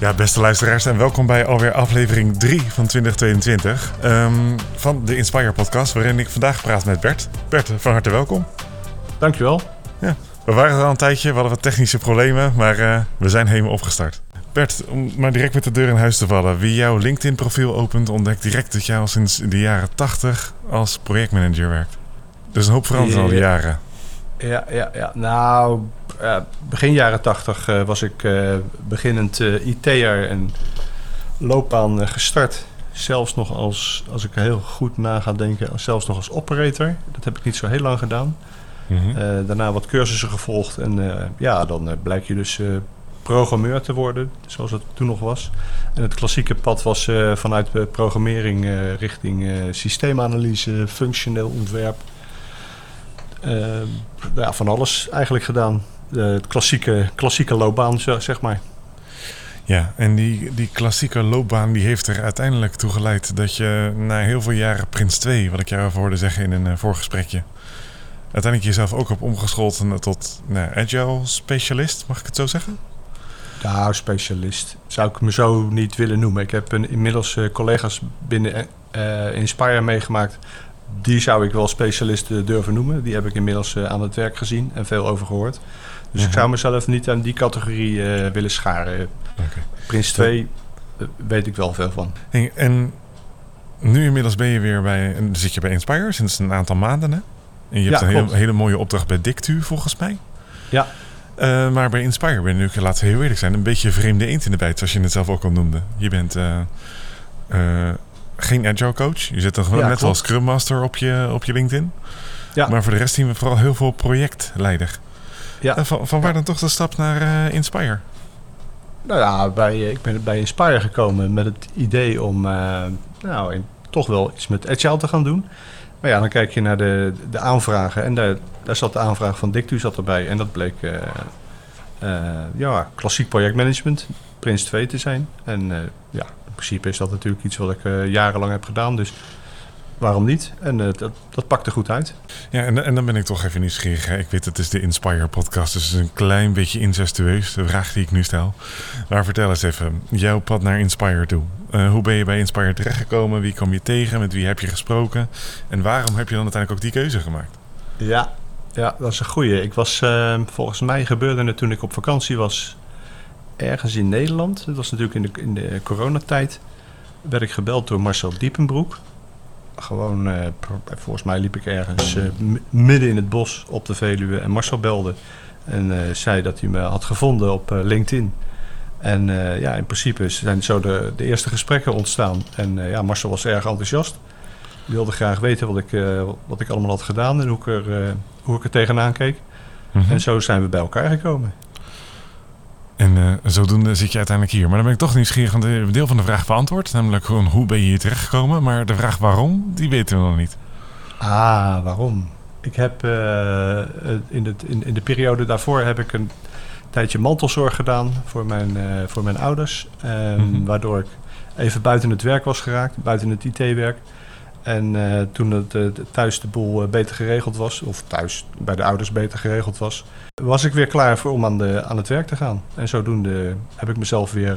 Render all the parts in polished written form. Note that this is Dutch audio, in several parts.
Ja, beste luisteraars en welkom bij alweer aflevering 3 van 2022 van de Inspire podcast, waarin ik vandaag praat met Bert. Bert, van harte welkom. Dankjewel. Ja, we waren er al een tijdje, we hadden wat technische problemen, maar we zijn helemaal opgestart. Bert, om maar direct met de deur in huis te vallen. Wie jouw LinkedIn profiel opent, ontdekt direct dat jij al sinds de jaren 80 als projectmanager werkt. Dus een hoop veranderd al die jaren. Ja. Nou, begin jaren 80 was ik beginnend IT'er en loopbaan gestart. Zelfs nog als ik heel goed na ga denken, zelfs nog als operator. Dat heb ik niet zo heel lang gedaan. Mm-hmm. Daarna wat cursussen gevolgd en dan blijk je dus programmeur te worden, zoals het toen nog was. En het klassieke pad was vanuit programmering richting systeemanalyse, functioneel ontwerp. Van alles eigenlijk gedaan. Het klassieke loopbaan, zeg maar. Ja, en die klassieke loopbaan die heeft er uiteindelijk toe geleid dat je na heel veel jaren PRINCE2, wat ik jou even hoorde zeggen in een voorgesprekje, uiteindelijk jezelf ook hebt omgeschoold tot agile specialist, mag ik het zo zeggen? Nou, specialist zou ik me zo niet willen noemen. Ik heb inmiddels collega's binnen Inspire meegemaakt. Die zou ik wel specialist durven noemen. Die heb ik inmiddels aan het werk gezien en veel over gehoord. Dus Ik zou mezelf niet aan die categorie willen scharen. Okay. PRINCE2 weet ik wel veel van. En nu inmiddels ben je weer zit je bij Inspire sinds een aantal maanden, hè? En je hebt een hele mooie opdracht bij Dictu, volgens mij. Ja. Maar bij Inspire ben je nu, laten we heel eerlijk zijn, een beetje vreemde eend in de bijt, zoals je het zelf ook al noemde. Je bent geen agile coach. Je zit dan gewoon net als Scrum Master op je LinkedIn. Ja. Maar voor de rest zien we vooral heel veel projectleider. Ja. En van waar dan toch de stap naar Inspire? Nou ja, ik ben bij Inspire gekomen met het idee om toch wel iets met agile te gaan doen. Maar ja, dan kijk je naar de aanvragen. En daar zat de aanvraag van Dictu erbij. En dat bleek klassiek projectmanagement, PRINCE2 te zijn. En in principe is dat natuurlijk iets wat ik jarenlang heb gedaan. Dus waarom niet? En dat pakte goed uit. Ja, en dan ben ik toch even nieuwsgierig. Hè? Ik weet, het is de Inspire podcast. Dus het is een klein beetje incestueus, de vraag die ik nu stel. Maar vertel eens even, jouw pad naar Inspire toe. Hoe ben je bij Inspire terechtgekomen? Wie kwam je tegen? Met wie heb je gesproken? En waarom heb je dan uiteindelijk ook die keuze gemaakt? Ja, dat is een goeie. Ik was, volgens mij gebeurde het toen ik op vakantie was, ergens in Nederland. Dat was natuurlijk in de coronatijd. Werd ik gebeld door Marcel Diepenbroek. Gewoon, volgens mij liep ik ergens midden in het bos op de Veluwe. En Marcel belde en zei dat hij me had gevonden op LinkedIn. En in principe zijn zo de eerste gesprekken ontstaan. En Marcel was erg enthousiast. Hij wilde graag weten wat ik allemaal had gedaan en hoe ik er tegenaan keek. Mm-hmm. En zo zijn we bij elkaar gekomen. En zodoende zit je uiteindelijk hier. Maar dan ben ik toch nieuwsgierig, want een deel van de vraag beantwoord. Namelijk gewoon, hoe ben je hier terechtgekomen? Maar de vraag waarom, die weten we nog niet. Ah, waarom? Ik heb in de periode daarvoor heb ik een tijdje mantelzorg gedaan voor mijn ouders. Waardoor ik even buiten het werk was geraakt, buiten het IT-werk. En toen het thuis de boel beter geregeld was, of thuis bij de ouders beter geregeld was, was ik weer klaar om aan het werk te gaan. En zodoende heb ik mezelf weer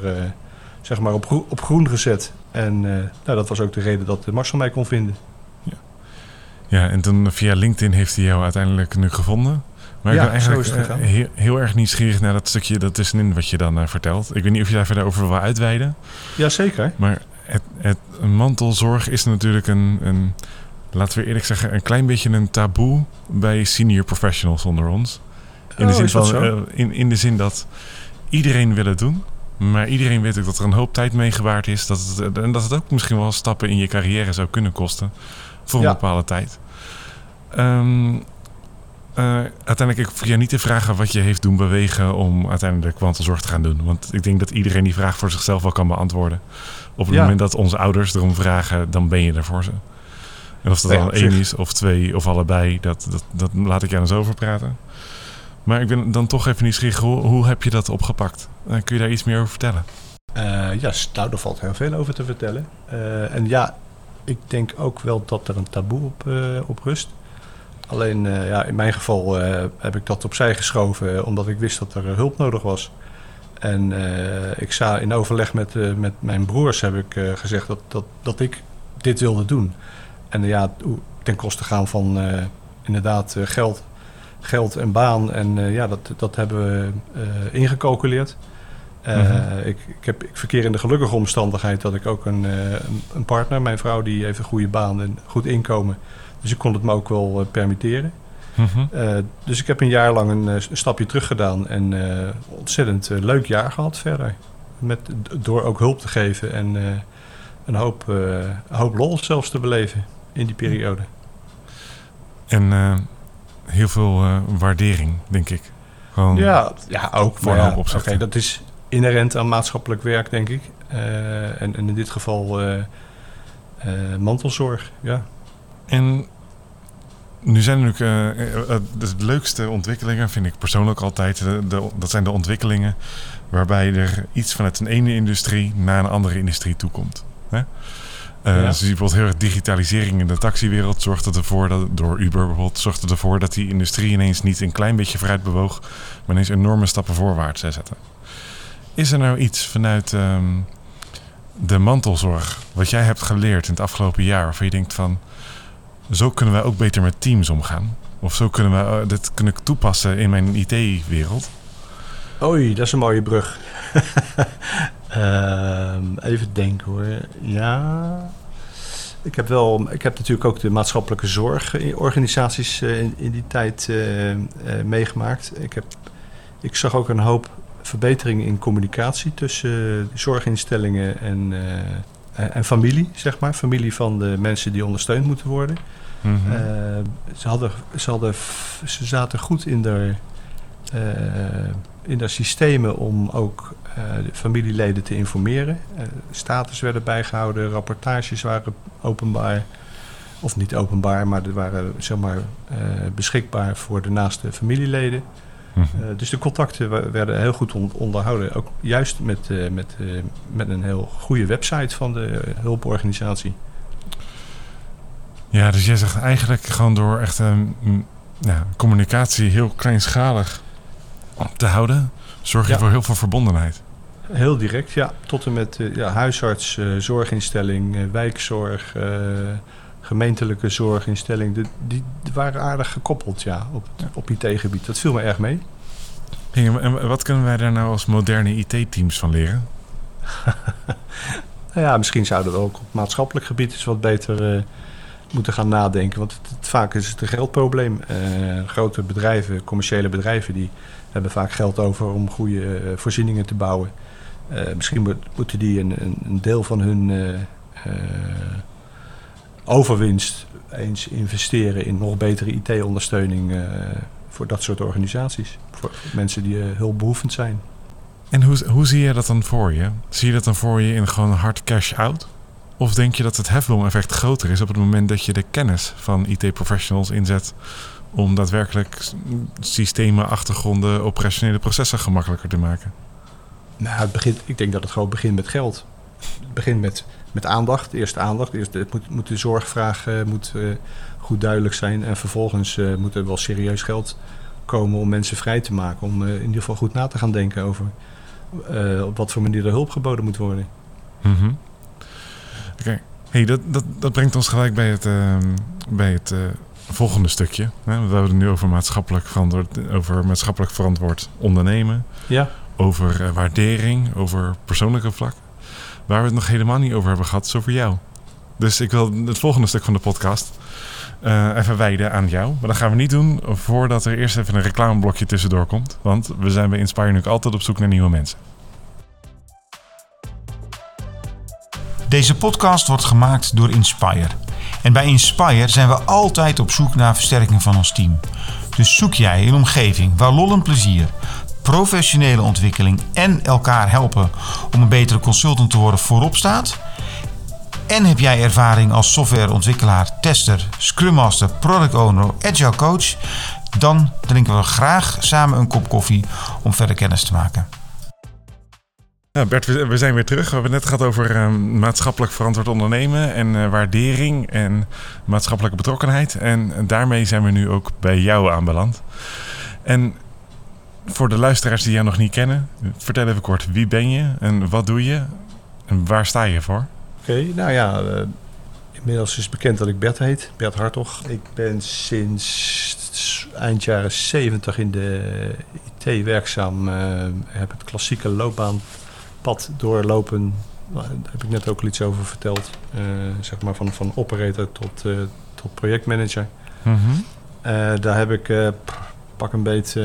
op groen gezet. En dat was ook de reden dat Marcel mij kon vinden. Ja, en toen via LinkedIn heeft hij jou uiteindelijk nu gevonden. Maar ik ben eigenlijk heel erg nieuwsgierig naar dat stukje dat tussenin wat je dan vertelt. Ik weet niet of je daar verder over wil uitweiden. Jazeker. Maar het mantelzorg is natuurlijk een, laten we eerlijk zeggen, een klein beetje een taboe bij senior professionals onder ons. In de zin dat iedereen wil het doen. Maar iedereen weet ook dat er een hoop tijd mee gewaard is. En dat het ook misschien wel stappen in je carrière zou kunnen kosten. Voor een bepaalde tijd. Uiteindelijk, ik hoef je niet te vragen wat je heeft doen bewegen om uiteindelijk mantelzorg te gaan doen. Want ik denk dat iedereen die vraag voor zichzelf wel kan beantwoorden. Op het moment dat onze ouders erom vragen, dan ben je er voor ze. En of dat dan één is of twee of allebei, dat laat ik jou eens over praten. Maar ik ben dan toch even nieuwsgierig, hoe heb je dat opgepakt? Kun je daar iets meer over vertellen? Daar valt heel veel over te vertellen. Ik denk ook wel dat er een taboe op rust. Alleen in mijn geval heb ik dat opzij geschoven omdat ik wist dat er hulp nodig was. En ik zou in overleg met mijn broers heb ik gezegd dat ik dit wilde doen. En ja, ten koste gaan van inderdaad geld en baan. En ja, dat hebben we ingecalculeerd. Mm-hmm. Ik verkeer in de gelukkige omstandigheid dat ik ook een partner, mijn vrouw, die heeft een goede baan en goed inkomen. Dus ik kon het me ook wel permitteren. Mm-hmm. Dus ik heb een jaar lang een stapje terug gedaan en ontzettend leuk jaar gehad verder. Door ook hulp te geven en een hoop lol zelfs te beleven in die periode. En heel veel waardering, denk ik. Gewoon ja, ook voor een hoop opzichten. Okay, dat is inherent aan maatschappelijk werk, denk ik. En in dit geval mantelzorg, ja. En nu zijn er natuurlijk de leukste ontwikkelingen, vind ik persoonlijk altijd. Dat zijn de ontwikkelingen waarbij er iets vanuit een ene industrie naar een andere industrie toekomt. Hè? Ja. Dus bijvoorbeeld heel erg digitalisering in de taxiwereld zorgde ervoor dat die industrie ineens niet een klein beetje vooruit bewoog, maar ineens enorme stappen voorwaarts zette. Is er nou iets vanuit de mantelzorg wat jij hebt geleerd in het afgelopen jaar, waarvan je denkt van, zo kunnen wij ook beter met teams omgaan? Of zo kunnen we dit kunnen toepassen in mijn IT-wereld? Oei, dat is een mooie brug. Even denken hoor. Ja, ik heb natuurlijk ook de maatschappelijke zorgorganisaties in die tijd meegemaakt. Ik zag ook een hoop verbeteringen in communicatie tussen zorginstellingen en familie, zeg maar. Familie van de mensen die ondersteund moeten worden. Mm-hmm. Ze zaten goed in de systemen om ook de familieleden te informeren. Status werden bijgehouden, rapportages waren openbaar. Of niet openbaar, maar er waren zomaar beschikbaar voor de naaste familieleden. Mm-hmm. Dus de contacten werden heel goed onderhouden. Ook juist met een heel goede website van de hulporganisatie. Ja, dus jij zegt eigenlijk gewoon door echt communicatie heel kleinschalig te houden, zorg je voor heel veel verbondenheid. Heel direct, ja. Tot en met huisarts, zorginstelling, wijkzorg, gemeentelijke zorginstelling. Die waren aardig gekoppeld op IT-gebied. Dat viel me erg mee. En wat kunnen wij daar nou als moderne IT-teams van leren? Misschien zouden we ook op maatschappelijk gebied eens wat beter moeten gaan nadenken. Want vaak is het een geldprobleem. Grote bedrijven, commerciële bedrijven, die hebben vaak geld over om goede voorzieningen te bouwen. Misschien moeten die een deel van hun overwinst eens investeren in nog betere IT-ondersteuning voor dat soort organisaties. Voor mensen die hulpbehoevend zijn. En hoe zie je dat dan voor je? Zie je dat dan voor je in gewoon hard cash out? Of denk je dat het hefboom-effect groter is op het moment dat je de kennis van IT-professionals inzet om daadwerkelijk systemen, achtergronden, operationele processen gemakkelijker te maken? Nou, ik denk dat het gewoon begint met geld. Het begint met aandacht. Eerst aandacht. Eerst moet de zorgvraag goed duidelijk zijn. En vervolgens moet er wel serieus geld komen om mensen vrij te maken. Om in ieder geval goed na te gaan denken over op wat voor manier er hulp geboden moet worden. Mm-hmm. Oké. Hey, dat brengt ons gelijk bij het volgende stukje. We hebben het nu over maatschappelijk verantwoord ondernemen. Ja. Over waardering, over persoonlijke vlak. Waar we het nog helemaal niet over hebben gehad, is over jou. Dus ik wil het volgende stuk van de podcast even wijden aan jou. Maar dat gaan we niet doen voordat er eerst even een reclameblokje tussendoor komt. Want we zijn bij Inspire nu altijd op zoek naar nieuwe mensen. Deze podcast wordt gemaakt door Inspire. En bij Inspire zijn we altijd op zoek naar versterking van ons team. Dus zoek jij een omgeving waar lol en plezier, professionele ontwikkeling en elkaar helpen om een betere consultant te worden voorop staat? En heb jij ervaring als softwareontwikkelaar, tester, scrum master, product owner, agile coach? Dan drinken we graag samen een kop koffie om verder kennis te maken. Nou Bert, we zijn weer terug. We hebben het net gehad over maatschappelijk verantwoord ondernemen en waardering en maatschappelijke betrokkenheid. En daarmee zijn we nu ook bij jou aanbeland. En Voor de luisteraars die jou nog niet kennen, vertel even kort, wie ben je en wat doe je en waar sta je voor? Oké, nou ja, inmiddels is bekend dat ik Bert heet, Bert Hartog. Ik ben sinds eind jaren 70 in de IT werkzaam, heb het klassieke loopbaanpad doorlopen. Daar heb ik net ook al iets over verteld, zeg maar van operator tot projectmanager. Mm-hmm. Daar heb ik pak een beet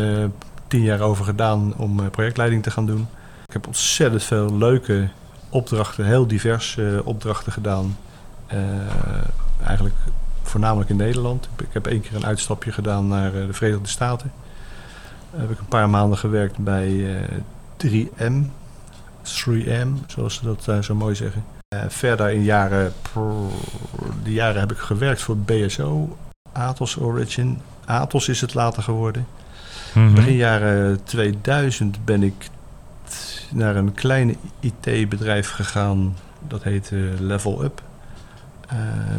10 jaar over gedaan om projectleiding te gaan doen. Ik heb ontzettend veel leuke opdrachten, heel diverse opdrachten gedaan. Eigenlijk voornamelijk in Nederland. Ik heb 1 keer een uitstapje gedaan naar de Verenigde Staten. Daar heb ik een paar maanden gewerkt bij 3M, zoals ze dat zo mooi zeggen. Verder in de jaren heb ik gewerkt voor BSO, Atos Origin. Atos is het later geworden. Mm-hmm. Begin jaren 2000 ben ik naar een kleine IT-bedrijf gegaan. Dat heette Level Up.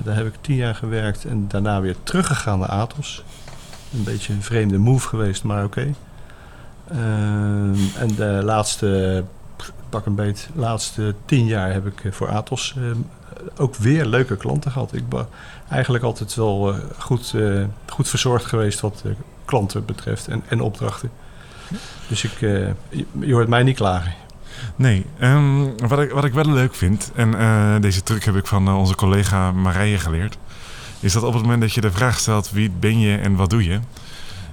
Daar heb ik 10 jaar gewerkt en daarna weer teruggegaan naar Atos. Een beetje een vreemde move geweest, maar oké. En de laatste 10 jaar heb ik voor Atos ook weer leuke klanten gehad. Ik ben eigenlijk altijd wel goed verzorgd geweest wat klanten betreft en opdrachten. Dus je hoort mij niet klagen. Nee, wat ik wel leuk vind, en deze truc heb ik van onze collega Marije geleerd, is dat op het moment dat je de vraag stelt wie ben je en wat doe je,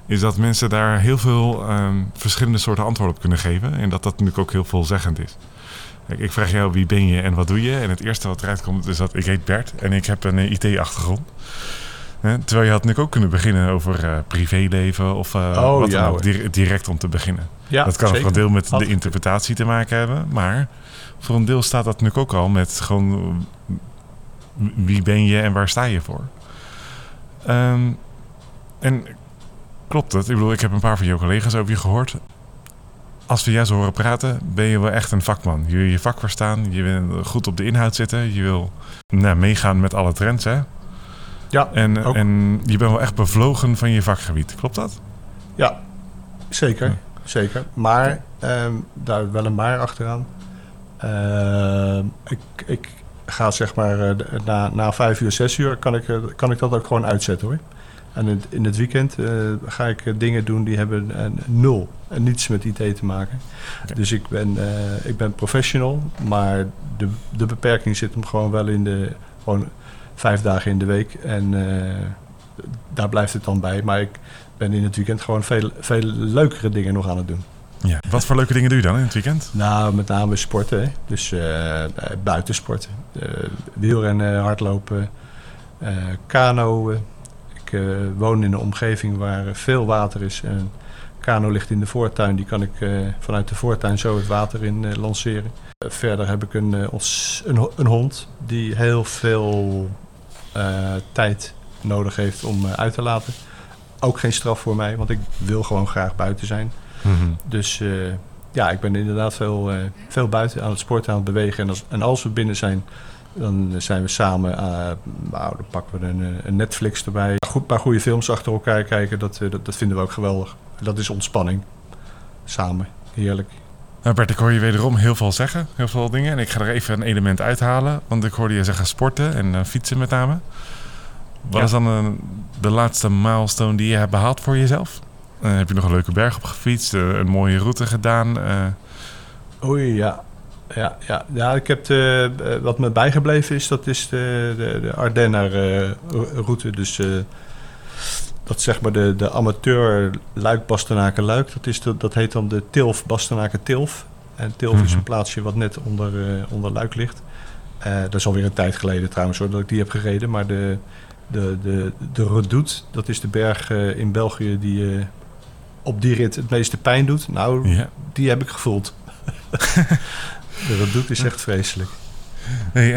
is dat mensen daar heel veel verschillende soorten antwoorden op kunnen geven en dat natuurlijk ook heel veelzeggend is. Kijk, ik vraag jou wie ben je en wat doe je en het eerste wat eruit komt is dat ik heet Bert en ik heb een IT-achtergrond. Terwijl je had natuurlijk ook kunnen beginnen over privéleven of wat dan ook, direct om te beginnen. Ja, dat kan voor een deel met de interpretatie te maken hebben, maar voor een deel staat dat natuurlijk ook al met gewoon wie ben je en waar sta je voor. En klopt het? Ik bedoel, ik heb een paar van jouw collega's over je gehoord. Als we jou zo horen praten, ben je wel echt een vakman. Je wil je vak verstaan, je wil goed op de inhoud zitten, je wil meegaan met alle trends, hè? Ja, en je bent wel echt bevlogen van je vakgebied, klopt dat? Ja, zeker. Maar daar wel een maar achteraan. Ik ga zeg maar na 5 uur, 6 uur kan ik dat ook gewoon uitzetten hoor. En in het weekend ga ik dingen doen die hebben nul en niets met IT te maken. Okay. Dus ik ben professional, maar de beperking zit hem gewoon wel in de... Gewoon 5 dagen in de week en daar blijft het dan bij. Maar ik ben in het weekend gewoon veel leukere dingen nog aan het doen. Ja. Wat voor leuke dingen doe je dan in het weekend? Nou, met name sporten. Hè? Dus buitensporten. Wielrennen, hardlopen, kanoën. Ik woon in een omgeving waar veel water is. Een kano ligt in de voortuin. Die kan ik vanuit de voortuin zo het water in lanceren. Verder heb ik een hond die heel veel tijd nodig heeft om uit te laten. Ook geen straf voor mij, want ik wil gewoon graag buiten zijn. Mm-hmm. Dus ik ben inderdaad veel buiten aan het sporten, aan het bewegen. En als we binnen zijn, dan zijn we samen... dan pakken we een Netflix erbij. Een paar goede films achter elkaar kijken, dat vinden we ook geweldig. Dat is ontspanning. Samen, heerlijk. Nou Bert, ik hoor je wederom heel veel zeggen, heel veel dingen. En ik ga er even een element uithalen, want ik hoorde je zeggen sporten en fietsen met name. Wat is dan de laatste milestone die je hebt behaald voor jezelf? Heb je nog een leuke berg op gefietst, een mooie route gedaan? Ja, ik heb wat me bijgebleven is, dat is de Ardennen route. Dus dat zeg maar de amateur Luik-Bastenaken-Luik. Dat heet dan de Tilf-Bastenaken-Tilf. En Tilf is een plaatsje wat net onder Luik ligt. Dat is alweer een tijd geleden trouwens hoor, dat ik die heb gereden. Maar de Redoute, dat is de berg in België die op die rit het meeste pijn doet. Nou, die heb ik gevoeld. De Redoute is echt vreselijk. Nee,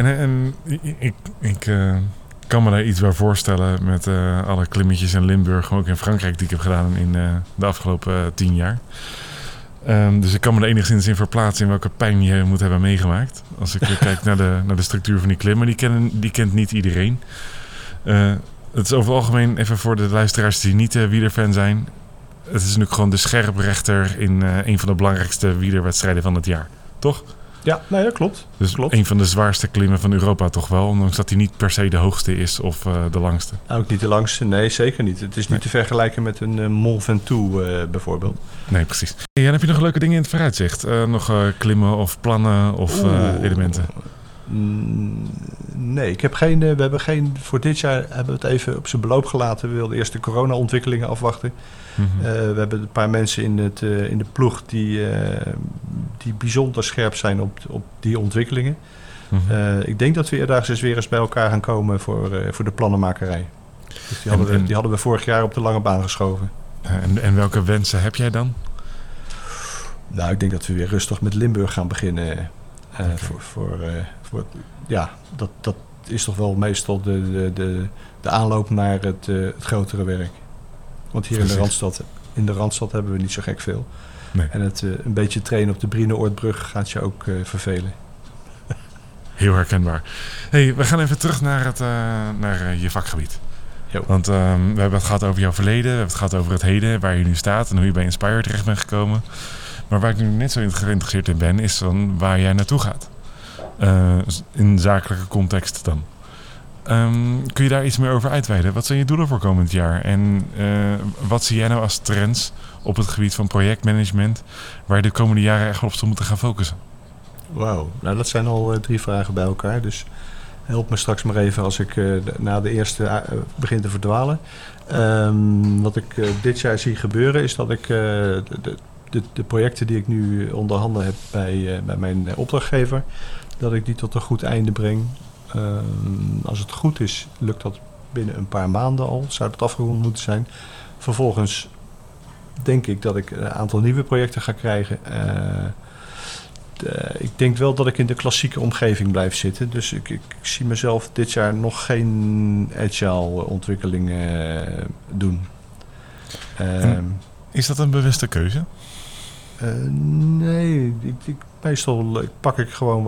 ik kan me daar iets bij voorstellen met alle klimmetjes in Limburg, maar ook in Frankrijk die ik heb gedaan in de afgelopen 10 jaar. Dus ik kan me er enigszins in verplaatsen in welke pijn je moet hebben meegemaakt. Als ik kijk naar de structuur van die klimmen, die kent niet iedereen. Het is over het algemeen, even voor de luisteraars die niet wielerfan zijn, Het is natuurlijk gewoon de scherprechter in een van de belangrijkste wielerwedstrijden van het jaar, toch? Ja, nou ja, klopt. Dus klopt. Een van de zwaarste klimmen van Europa toch wel, ondanks dat hij niet per se de hoogste is of de langste. Ook niet de langste, nee, zeker niet. Het is niet te vergelijken met een Mont Ventoux bijvoorbeeld. Nee, precies. En heb je nog leuke dingen in het vooruitzicht? Nog klimmen of plannen of elementen? Nee, we hebben geen. Voor dit jaar hebben we het even op zijn beloop gelaten. We wilden eerst de corona-ontwikkelingen afwachten. Mm-hmm. We hebben een paar mensen in de ploeg die bijzonder scherp zijn op die ontwikkelingen. Mm-hmm. Ik denk dat we eerder eens weer eens bij elkaar gaan komen voor de plannenmakerij. Dus die hadden we vorig jaar op de lange baan geschoven. En welke wensen heb jij dan? Nou, ik denk dat we weer rustig met Limburg gaan beginnen. Okay. Dat is toch wel meestal de aanloop naar het grotere werk. Want hier in de Randstad hebben we niet zo gek veel. Nee. En het een beetje trainen op de Briene-Oortbrug gaat je ook vervelen. Heel herkenbaar. Hey, we gaan even terug naar je vakgebied. Jo. Want we hebben het gehad over jouw verleden. We hebben het gehad over het heden, waar je nu staat en hoe je bij Inspire terecht bent gekomen. Maar waar ik nu net zo geïnteresseerd in ben, is van waar jij naartoe gaat. In zakelijke context dan. Kun je daar iets meer over uitweiden? Wat zijn je doelen voor komend jaar? En wat zie jij nou als trends op het gebied van projectmanagement, waar je de komende jaren echt op zou moeten gaan focussen? Wauw, nou dat zijn al drie vragen bij elkaar. Dus help me straks maar even als ik na de eerste begin te verdwalen. Wat ik dit jaar zie gebeuren is dat ik de projecten die ik nu onder handen heb bij mijn opdrachtgever, dat ik die tot een goed einde breng. Als het goed is, lukt dat binnen een paar maanden al. Zou dat afgerond moeten zijn. Vervolgens denk ik dat ik een aantal nieuwe projecten ga krijgen. Ik denk wel dat ik in de klassieke omgeving blijf zitten. Dus ik zie mezelf dit jaar nog geen agile ontwikkelingen doen. Is dat een bewuste keuze? Nee, meestal pak ik gewoon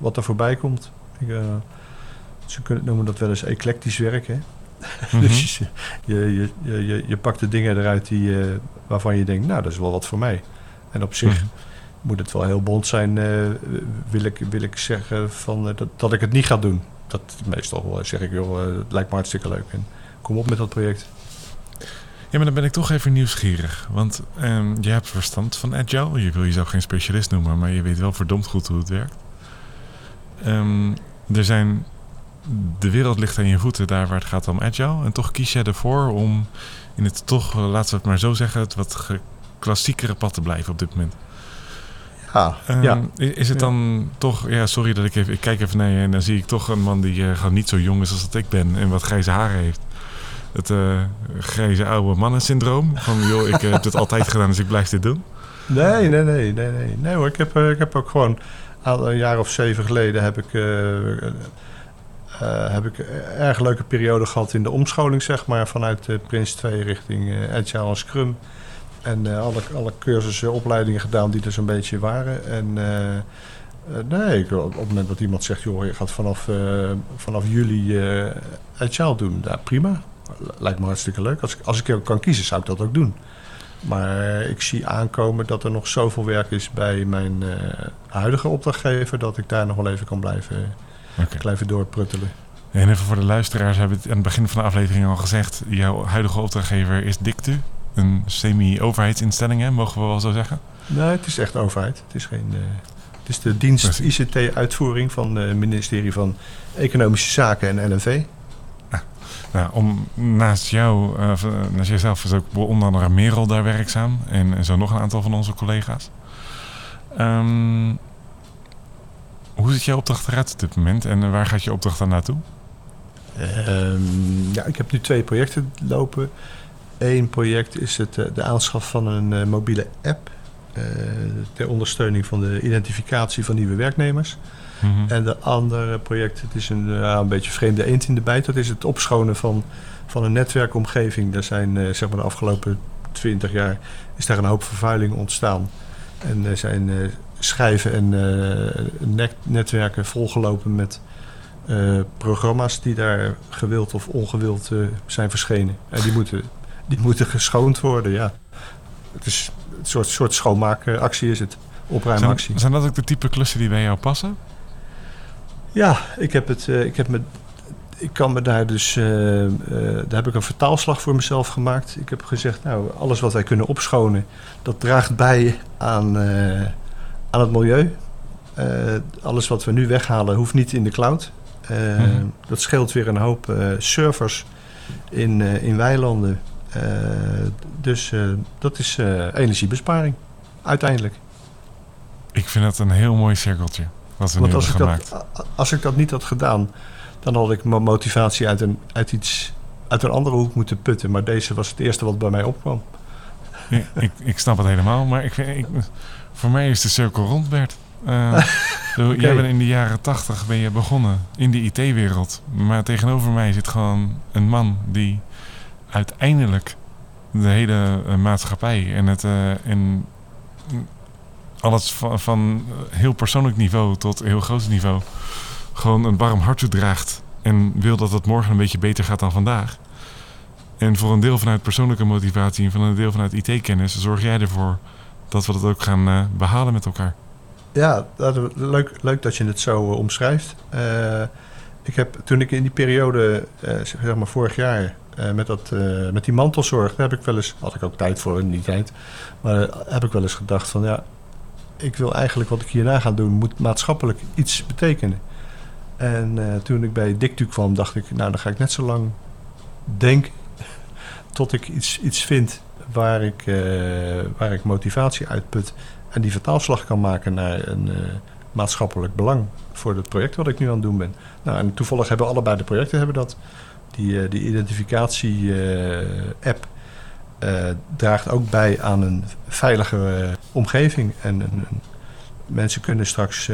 wat er voorbij komt. Ze noemen dat wel eens eclectisch werken. Mm-hmm. Dus je pakt de dingen eruit waarvan je denkt, nou, dat is wel wat voor mij. En op zich moet het wel heel bond zijn, wil ik zeggen dat ik het niet ga doen. Dat meestal zeg ik, joh, het lijkt me hartstikke leuk. En kom op met dat project. Ja, maar dan ben ik toch even nieuwsgierig. Want je hebt verstand van agile. Je wil jezelf geen specialist noemen, maar je weet wel verdomd goed hoe het werkt. De wereld ligt aan je voeten daar waar het gaat om agile. En toch kies jij ervoor om in het toch, laten we het maar zo zeggen, het wat klassiekere pad te blijven op dit moment. Ja. Is het dan toch... Ja, sorry dat ik kijk even naar je en dan zie ik toch een man die gewoon niet zo jong is als dat ik ben en wat grijze haren heeft. Het grijze oude mannen-syndroom. Van joh, ik heb dit altijd gedaan, dus ik blijf dit doen. Nee. Nee hoor, ik heb ook gewoon... Een jaar of 7 geleden heb ik een erg leuke periode gehad in de omscholing, zeg maar, vanuit PRINCE2 richting Agile en Scrum. En alle cursussen, opleidingen gedaan die er zo'n beetje waren. En op het moment dat iemand zegt, joh, je gaat vanaf juli Agile doen. Nou, prima. Lijkt me hartstikke leuk. Als ik kan kiezen, zou ik dat ook doen. Maar ik zie aankomen dat er nog zoveel werk is bij mijn huidige opdrachtgever, dat ik daar nog wel even kan blijven doorpruttelen. En even voor de luisteraars, hebben we het aan het begin van de aflevering al gezegd. Jouw huidige opdrachtgever is Dictu, een semi-overheidsinstelling, hè? Mogen we wel zo zeggen? Nee, het is echt overheid. Het is het is de dienst ICT-uitvoering van het ministerie van Economische Zaken en LNV. Nou, naast jezelf is ook onder andere Merel daar werkzaam. En zo nog een aantal van onze collega's. Hoe ziet jouw opdracht eruit op dit moment? En waar gaat je opdracht dan naartoe? Ik heb nu 2 projecten lopen. 1 project is de aanschaf van een mobiele app. Ter ondersteuning van de identificatie van nieuwe werknemers. Mm-hmm. En de andere project, het is een beetje vreemde eend in de bijt. Dat is het opschonen van een netwerkomgeving. Daar zijn de afgelopen 20 jaar is daar een hoop vervuiling ontstaan. En er zijn schijven en netwerken volgelopen met programma's die daar gewild of ongewild zijn verschenen. En die moeten die moeten geschoond worden, ja. Het is een soort schoonmaakactie is het. Opruimactie. Zijn dat ook de type klussen die bij jou passen? Ja, daar heb ik een vertaalslag voor mezelf gemaakt. Ik heb gezegd, nou, alles wat wij kunnen opschonen, dat draagt bij aan het milieu. Alles wat we nu weghalen, hoeft niet in de cloud. Dat scheelt weer een hoop servers in weilanden. Dus dat is energiebesparing, uiteindelijk. Ik vind dat een heel mooi cirkeltje, wat we nu hebben gemaakt. Als ik dat niet had gedaan, dan had ik mijn motivatie uit een andere hoek moeten putten. Maar deze was het eerste wat bij mij opkwam. Ja, ik snap het helemaal, maar voor mij is de cirkel rond, Bert. Okay. Jij bent in de jaren 80 begonnen in de IT-wereld. Maar tegenover mij zit gewoon een man die uiteindelijk de hele maatschappij en alles van heel persoonlijk niveau tot heel groot niveau gewoon een warm hart toedraagt en wil dat het morgen een beetje beter gaat dan vandaag. En voor een deel vanuit persoonlijke motivatie en voor een deel vanuit IT-kennis zorg jij ervoor dat we dat ook gaan behalen met elkaar. Ja, leuk dat je het zo omschrijft. Toen ik in die periode, zeg maar vorig jaar, met die mantelzorg, had ik ook tijd voor in die tijd, maar heb ik wel eens gedacht van ja, ik wil eigenlijk wat ik hierna ga doen, moet maatschappelijk iets betekenen. En toen ik bij Dictu kwam, dacht ik, nou, dan ga ik net zo lang denken tot ik iets vind waar ik motivatie uitput en die vertaalslag kan maken naar een maatschappelijk belang voor het project wat ik nu aan het doen ben. Nou, en toevallig hebben allebei de projecten dat. Die identificatie-app draagt ook bij aan een veilige omgeving. En mensen kunnen straks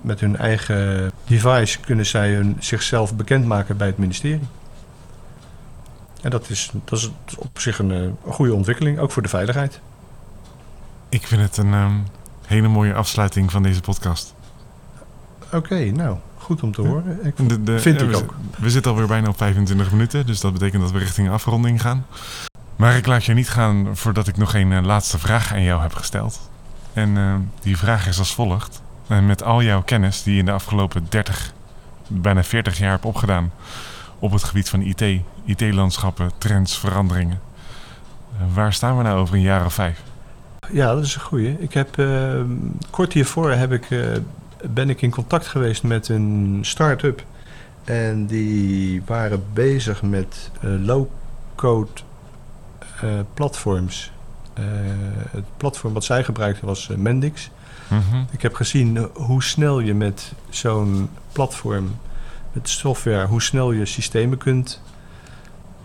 met hun eigen device zichzelf bekendmaken bij het ministerie. En dat is op zich een goede ontwikkeling, ook voor de veiligheid. Ik vind het een hele mooie afsluiting van deze podcast. Oké, nou, goed om te horen. We zitten alweer bijna op 25 minuten, dus dat betekent dat we richting afronding gaan. Maar ik laat je niet gaan voordat ik nog een laatste vraag aan jou heb gesteld. En die vraag is als volgt. Met al jouw kennis die je in de afgelopen 30, bijna 40 jaar hebt opgedaan op het gebied van IT, IT-landschappen, trends, veranderingen. Waar staan we nou over een jaar of 5? Ja, dat is een goeie. Ik heb kort hiervoor ben ik in contact geweest met een start-up. En die waren bezig met low-code platforms. Het platform wat zij gebruikten was Mendix. Mm-hmm. Ik heb gezien hoe snel je met zo'n platform, met software, hoe snel je systemen kunt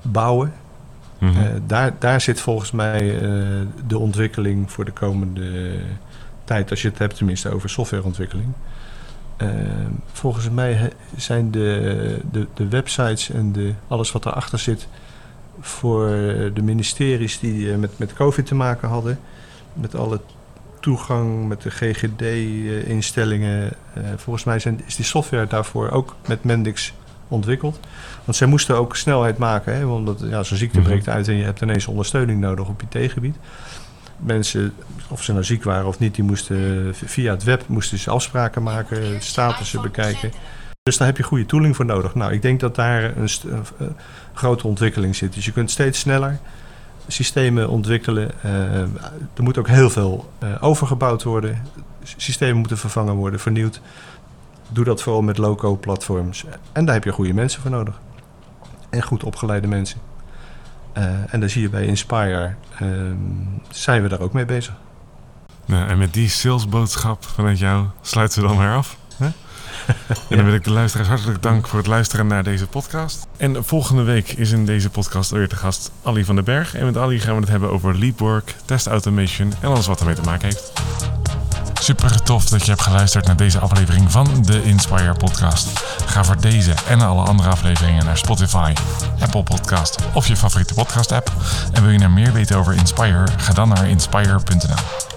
bouwen. Mm-hmm. Daar zit volgens mij de ontwikkeling voor de komende tijd, als je het hebt tenminste over softwareontwikkeling. Volgens mij zijn de websites en alles wat erachter zit voor de ministeries die met COVID te maken hadden, met alle toegang, met de GGD-instellingen. Volgens mij is die software daarvoor ook met Mendix ontwikkeld. Want zij moesten ook snelheid maken, hè, omdat zo'n ziekte breekt uit en je hebt ineens ondersteuning nodig op IT-gebied. Mensen, of ze nou ziek waren of niet, die moesten via het web afspraken maken, statussen bekijken. Dus daar heb je goede tooling voor nodig. Nou, ik denk dat daar een grote ontwikkeling zit. Dus je kunt steeds sneller systemen ontwikkelen. Er moet ook heel veel overgebouwd worden. Systemen moeten vervangen worden, vernieuwd. Doe dat vooral met low-code platforms. En daar heb je goede mensen voor nodig. En goed opgeleide mensen. En daar zie je bij Inspire, zijn we daar ook mee bezig. Nou, en met die salesboodschap vanuit jou sluiten we dan weer af. Hè? En dan wil ik de luisteraars hartelijk danken voor het luisteren naar deze podcast. En volgende week is in deze podcast alweer te gast Ali van den Berg. En met Ali gaan we het hebben over leapwork, test automation en alles wat ermee te maken heeft. Super tof dat je hebt geluisterd naar deze aflevering van de Inspire Podcast. Ga voor deze en alle andere afleveringen naar Spotify, Apple Podcast of je favoriete podcast app. En wil je meer weten over Inspire? Ga dan naar inspire.nl.